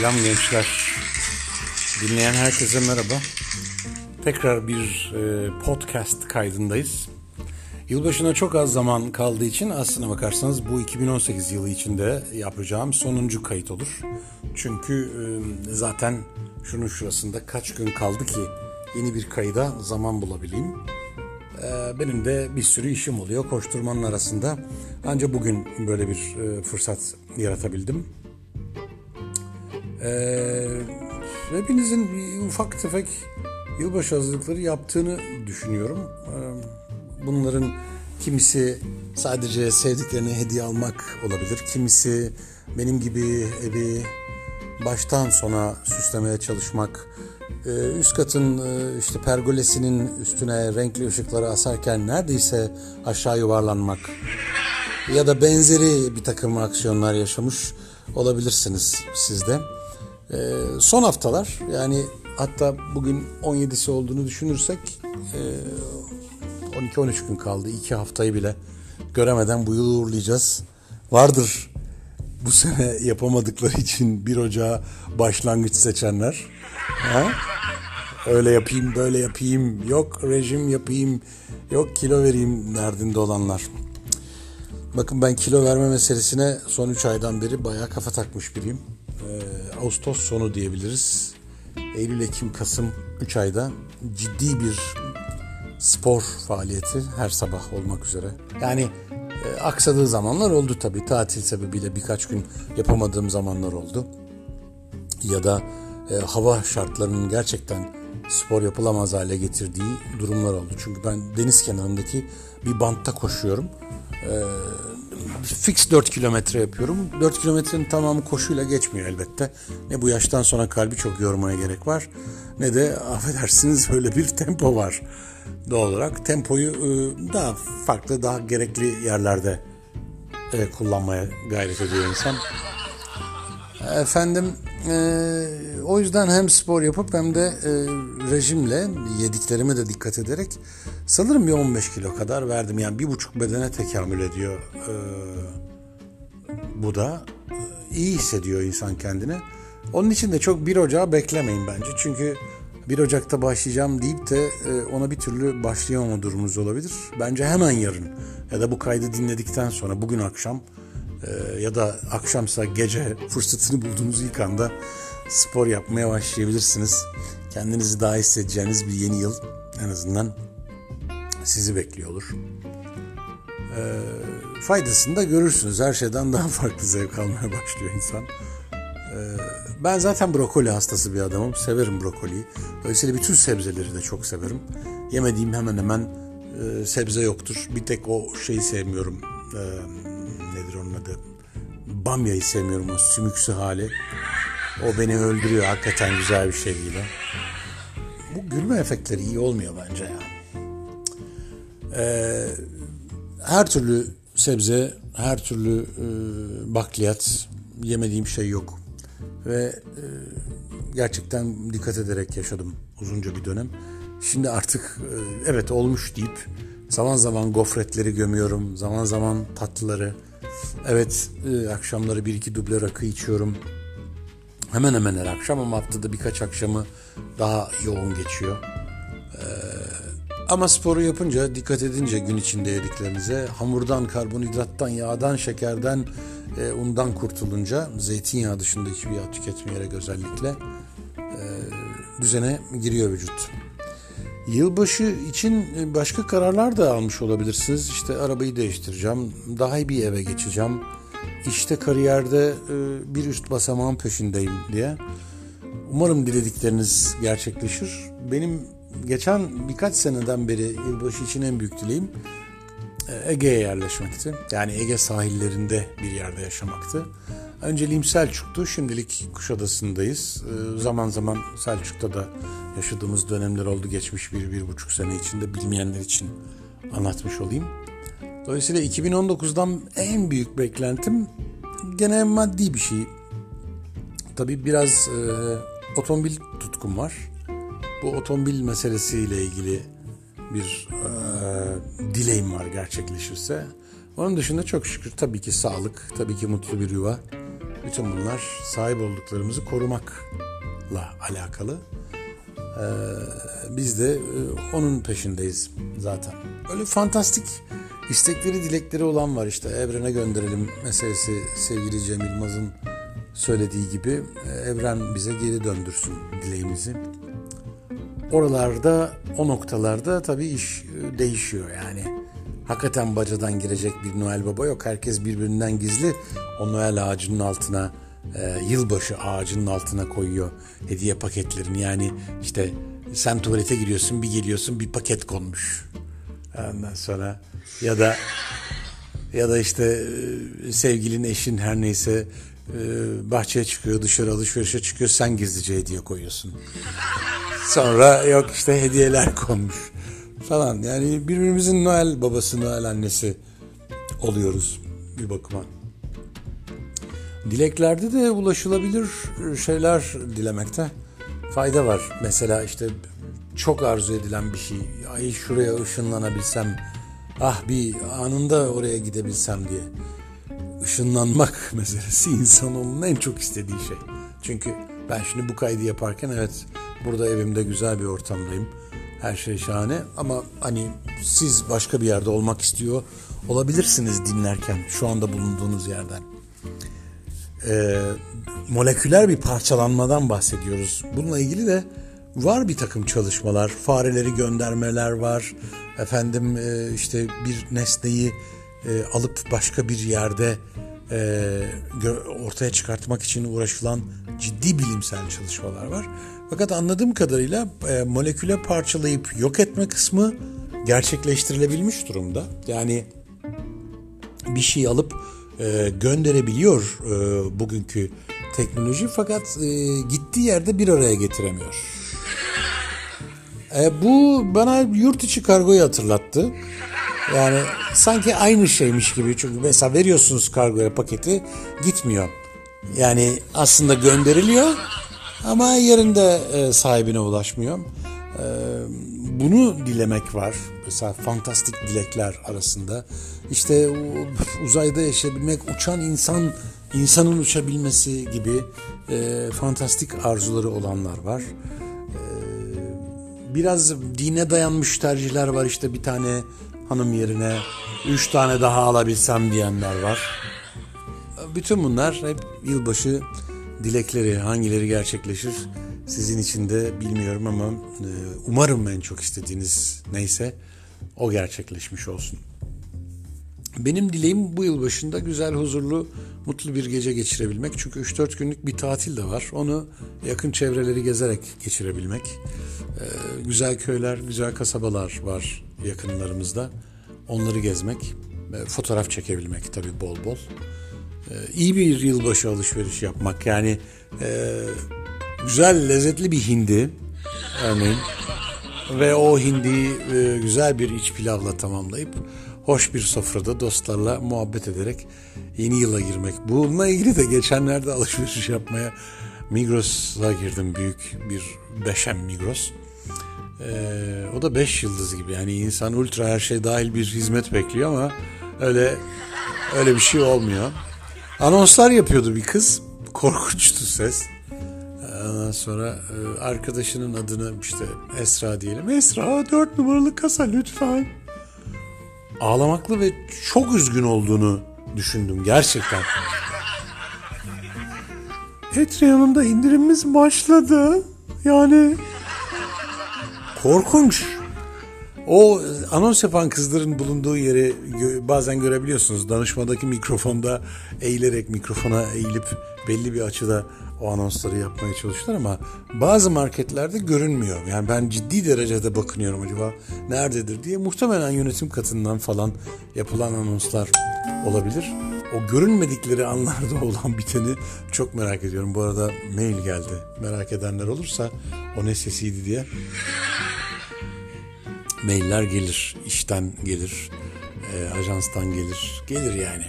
Selam gençler. Dinleyen herkese merhaba. Tekrar bir podcast kaydındayız. Yılbaşına çok az zaman kaldığı için aslına bakarsanız bu 2018 yılı içinde yapacağım sonuncu kayıt olur. Çünkü zaten şunun şurasında kaç gün kaldı ki yeni bir kayıda zaman bulabileyim. Benim de bir sürü işim oluyor koşturmanın arasında. Ancak bugün böyle bir fırsat yaratabildim. Hepinizin ufak tefek yılbaşı hazırlıkları yaptığını düşünüyorum. Bunların kimisi sadece sevdiklerine hediye almak olabilir. Kimisi benim gibi evi baştan sona süslemeye çalışmak. Üst katın işte pergolesinin üstüne renkli ışıkları asarken neredeyse aşağı yuvarlanmak ya da benzeri bir takım aksiyonlar yaşamış olabilirsiniz siz de. Son haftalar, yani hatta bugün 17'si olduğunu düşünürsek 12-13 gün kaldı. 2 haftayı bile göremeden bu yılı uğurlayacağız. Vardır bu sene yapamadıkları için 1 Ocağı başlangıç seçenler. Ha? Öyle yapayım, böyle yapayım, yok rejim yapayım, yok kilo vereyim derdinde olanlar. Bakın, ben kilo verme meselesine son 3 aydan beri bayağı kafa takmış biriyim. Ağustos sonu diyebiliriz. Eylül, Ekim, Kasım 3 ayda ciddi bir spor faaliyeti her sabah olmak üzere. Yani aksadığı zamanlar oldu tabii. Tatil sebebiyle birkaç gün yapamadığım zamanlar oldu. Ya da hava şartlarının gerçekten spor yapılamaz hale getirdiği durumlar oldu. Çünkü ben deniz kenarındaki bir bantta koşuyorum. Fix 4 kilometre yapıyorum. 4 kilometrenin tamamı koşuyla geçmiyor elbette. Ne bu yaştan sonra kalbi çok yormaya gerek var, ne de affedersiniz böyle bir tempo var. Doğal olarak tempoyu daha farklı, daha gerekli yerlerde kullanmaya gayret ediyor insan. Efendim, o yüzden hem spor yapıp hem de rejimle, yediklerime de dikkat ederek sanırım bir 15 kilo kadar verdim. Yani 1,5 bedene tekamül ediyor. Bu da iyi hissediyor insan kendini. Onun için de çok 1 Ocağı beklemeyin bence. Çünkü 1 Ocak'ta başlayacağım deyip de ona bir türlü başlayamama durumunuz olabilir. Bence hemen yarın ya da bu kaydı dinledikten sonra bugün akşam ya da akşamsa gece fırsatını bulduğunuz ilk anda spor yapmaya başlayabilirsiniz. Kendinizi daha hissedeceğiniz bir yeni yıl en azından sizi bekliyor olur. Faydasını da görürsünüz. Her şeyden daha farklı zevk almaya başlıyor insan. Ben zaten brokoli hastası bir adamım. Severim brokoliyi. Dolayısıyla bütün sebzeleri de çok severim. Yemediğim hemen hemen sebze yoktur. Bir tek o şeyi sevmiyorum. Nedir onun adı? Bamya'yı sevmiyorum. O sümüksü hali. O beni öldürüyor. Hakikaten güzel bir şey değil. Bu gülme efektleri iyi olmuyor bence ya. Her türlü sebze, her türlü bakliyat, yemediğim şey yok. Ve gerçekten dikkat ederek yaşadım uzunca bir dönem. Şimdi artık evet olmuş deyip zaman zaman gofretleri gömüyorum. Zaman zaman tatlıları. Evet, akşamları 1-2 duble rakı içiyorum. Hemen hemen her akşam, ama haftada birkaç akşamı daha yoğun geçiyor. Ama sporu yapınca, dikkat edince gün içinde yediklerinize, hamurdan, karbonhidrattan, yağdan, şekerden, undan kurtulunca, zeytinyağı dışındaki bir yağ tüketmeyerek özellikle düzene giriyor vücut. Yılbaşı için başka kararlar da almış olabilirsiniz. İşte arabayı değiştireceğim, daha iyi bir eve geçeceğim, işte kariyerde bir üst basamağın peşindeyim diye. Umarım diledikleriniz gerçekleşir. Benim geçen birkaç seneden beri yılbaşı için en büyük dileğim Ege'ye yerleşmekti. Yani Ege sahillerinde bir yerde yaşamaktı. Önceliğim Selçuk'tu. Şimdilik Kuşadası'ndayız. Zaman zaman Selçuk'ta da yaşadığımız dönemler oldu. Geçmiş 1-1,5 sene içinde, bilmeyenler için anlatmış olayım. Dolayısıyla 2019'dan en büyük beklentim gene maddi bir şey. Tabii biraz otomobil tutkum var. Bu otomobil meselesiyle ilgili bir dileğim var gerçekleşirse. Onun dışında çok şükür tabii ki sağlık, tabii ki mutlu bir yuva, Bütün bunlar sahip olduklarımızı korumakla alakalı. Biz de onun peşindeyiz zaten. Öyle fantastik istekleri, dilekleri olan var işte. Evrene gönderelim meselesi, sevgili Cem Yılmaz'ın söylediği gibi, evren bize geri döndürsün dileğimizi. Oralarda, o noktalarda tabii iş değişiyor yani. Hakikaten bacadan girecek bir Noel Baba yok. Herkes birbirinden gizli o Noel ağacının altına, yılbaşı ağacının altına koyuyor hediye paketlerini. Yani işte sen tuvalete giriyorsun, bir geliyorsun, bir paket konmuş. Ondan sonra ya da işte sevgilin, eşin, her neyse bahçeye çıkıyor, dışarı alışverişe çıkıyor, sen gizlice hediye koyuyorsun. Sonra yok işte hediyeler konmuş falan. Yani birbirimizin Noel babası, Noel annesi oluyoruz bir bakıma. Dileklerde de ulaşılabilir şeyler dilemekte fayda var. Mesela işte çok arzu edilen bir şey. Ay şuraya ışınlanabilsem, ah bir anında oraya gidebilsem diye. Işınlanmak meselesi insanoğlunun en çok istediği şey. Çünkü ben şimdi bu kaydı yaparken evet burada evimde güzel bir ortamdayım. Her şey şahane ama hani siz başka bir yerde olmak istiyor olabilirsiniz dinlerken, şu anda bulunduğunuz yerden. Moleküler bir parçalanmadan bahsediyoruz. Bununla ilgili de var bir takım çalışmalar. Fareleri göndermeler var. Efendim işte bir nesneyi alıp başka bir yerde ortaya çıkartmak için uğraşılan ciddi bilimsel çalışmalar var. Fakat anladığım kadarıyla moleküle parçalayıp yok etme kısmı gerçekleştirilebilmiş durumda. Yani bir şey alıp gönderebiliyor bugünkü teknoloji, fakat gittiği yerde bir araya getiremiyor. Bu bana yurt içi kargoyu hatırlattı. Yani sanki aynı şeymiş gibi, çünkü mesela veriyorsunuz kargoya paketi, gitmiyor. Yani aslında gönderiliyor ama yerinde sahibine ulaşmıyor. Bunu dilemek var. Mesela fantastik dilekler arasında işte uzayda yaşayabilmek, uçan insanın uçabilmesi gibi fantastik arzuları olanlar var. Biraz dine dayanmış tercihler var. İşte bir tane hanım yerine 3 tane daha alabilsem diyenler var. Bütün bunlar hep yılbaşı dilekleri. Hangileri gerçekleşir sizin için de bilmiyorum ama umarım en çok istediğiniz neyse o gerçekleşmiş olsun. Benim dileğim bu yılbaşında güzel, huzurlu, mutlu bir gece geçirebilmek. Çünkü 3-4 günlük bir tatil de var. Onu yakın çevreleri gezerek geçirebilmek. Güzel köyler, güzel kasabalar var yakınlarımızda. Onları gezmek, fotoğraf çekebilmek tabii bol bol. İyi bir yılbaşı alışveriş yapmak. Yani güzel, lezzetli bir hindi örneğin. Ve o hindiyi güzel bir iç pilavla tamamlayıp hoş bir sofrada dostlarla muhabbet ederek yeni yıla girmek. Bununla ilgili de geçenlerde alışveriş yapmaya Migros'a girdim. Büyük bir 5M Migros. O da 5 yıldız gibi. Yani insan ultra her şey dahil bir hizmet bekliyor ama öyle bir şey olmuyor. Anonslar yapıyordu bir kız. Korkunçtu ses. Ondan sonra arkadaşının adını işte Esra diyelim. Esra 4 numaralı kasa lütfen. Ağlamaklı ve çok üzgün olduğunu düşündüm gerçekten. Patreon'da indirimimiz başladı. Yani korkunç. O anons yapan kızların bulunduğu yeri bazen görebiliyorsunuz. Danışmadaki mikrofonda eğilerek, mikrofona eğilip belli bir açıda o anonsları yapmaya çalıştılar ama bazı marketlerde görünmüyor. Yani ben ciddi derecede bakınıyorum acaba nerededir diye. Muhtemelen yönetim katından falan yapılan anonslar olabilir. O görünmedikleri anlarda olan biteni çok merak ediyorum. Bu arada mail geldi. Merak edenler olursa o ne sesiydi diye. Mailler gelir, işten gelir, ajanstan gelir, gelir yani.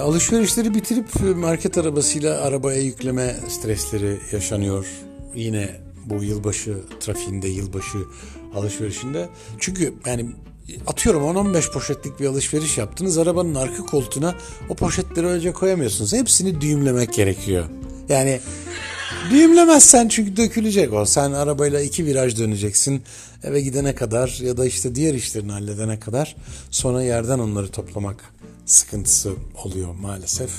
Alışverişleri bitirip market arabasıyla arabaya yükleme stresleri yaşanıyor. Yine bu yılbaşı trafiğinde, yılbaşı alışverişinde. Çünkü yani atıyorum 10-15 poşetlik bir alışveriş yaptınız. Arabanın arka koltuğuna o poşetleri öylece koyamıyorsunuz. Hepsini düğümlemek gerekiyor. Yani düğümlemezsen çünkü dökülecek o. Sen arabayla 2 viraj döneceksin. Eve gidene kadar ya da işte diğer işlerini halledene kadar sonra yerden onları toplamak sıkıntısı oluyor maalesef.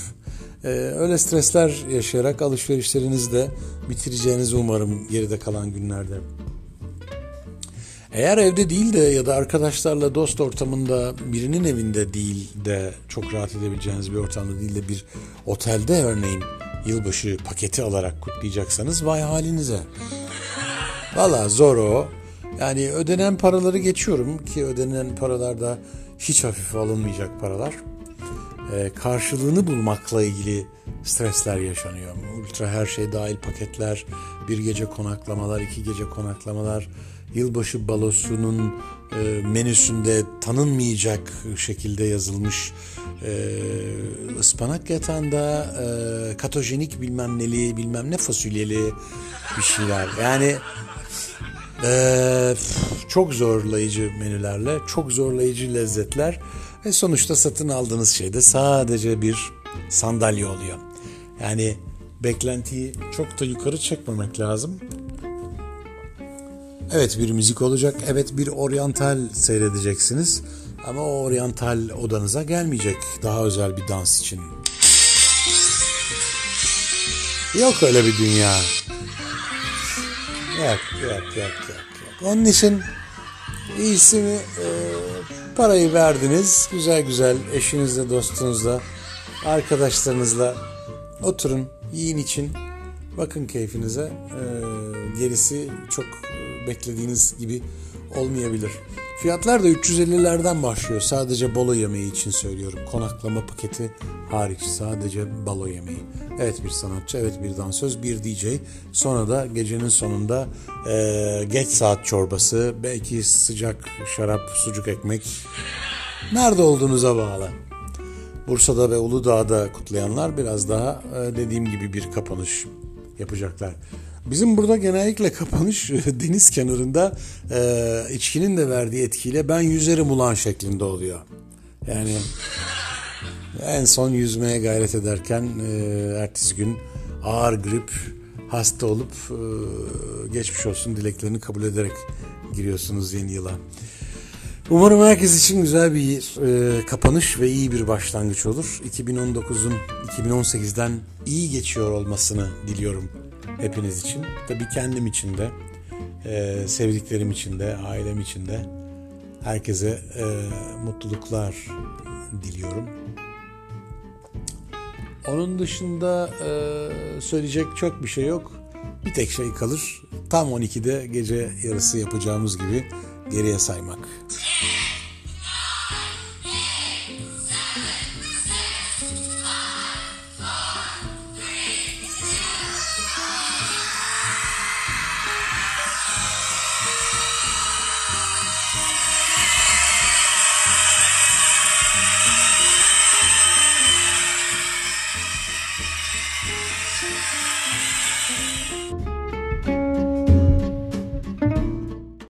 Öyle stresler yaşayarak alışverişlerinizi de bitireceğinizi umarım geride kalan günlerde. Eğer evde değil de ya da arkadaşlarla dost ortamında birinin evinde değil de çok rahat edebileceğiniz bir ortamda değil de bir otelde örneğin yılbaşı paketi alarak kutlayacaksanız vay halinize. Valla zor o. Yani ödenen paraları geçiyorum ki ödenen paralar da hiç hafife alınmayacak paralar. Karşılığını bulmakla ilgili stresler yaşanıyor. Ultra her şey dahil paketler, bir gece konaklamalar, 2 gece konaklamalar, yılbaşı balosunun menüsünde tanınmayacak şekilde yazılmış ıspanak yatağında katojenik bilmem neli, bilmem ne fasulyeli bir şeyler. Yani çok zorlayıcı menülerle, çok zorlayıcı lezzetler ve sonuçta satın aldığınız şey de sadece bir sandalye oluyor. Yani beklentiyi çok da yukarı çekmemek lazım. Evet bir müzik olacak, evet bir oryantal seyredeceksiniz ama o oryantal odanıza gelmeyecek daha özel bir dans için. Yok öyle bir dünya. Yok. Onun için iyisi mi parayı verdiniz, güzel güzel eşinizle, dostunuzla, arkadaşlarınızla oturun, yiyin için, bakın keyfinize. Gerisi çok beklediğiniz gibi olmayabilir. Fiyatlar da 350'lerden başlıyor. Sadece balo yemeği için söylüyorum. Konaklama paketi hariç. Sadece balo yemeği. Evet bir sanatçı, evet bir dansöz, bir DJ. Sonra da gecenin sonunda geç saat çorbası, belki sıcak şarap, sucuk ekmek. Nerede olduğunuza bağlı. Bursa'da ve Uludağ'da kutlayanlar biraz daha dediğim gibi bir kapanış yapacaklar. Bizim burada genellikle kapanış deniz kenarında içkinin de verdiği etkiyle ben yüzerim ulan şeklinde oluyor. Yani en son yüzmeye gayret ederken ertesi gün ağır grip hasta olup geçmiş olsun dileklerini kabul ederek giriyorsunuz yeni yıla. Umarım herkes için güzel bir kapanış ve iyi bir başlangıç olur. 2019'un 2018'den iyi geçiyor olmasını diliyorum. Hepiniz için. Tabii kendim için de, sevdiklerim için de, ailem için de herkese mutluluklar diliyorum. Onun dışında söyleyecek çok bir şey yok. Bir tek şey kalır. Tam 12'de gece yarısı yapacağımız gibi geriye saymak.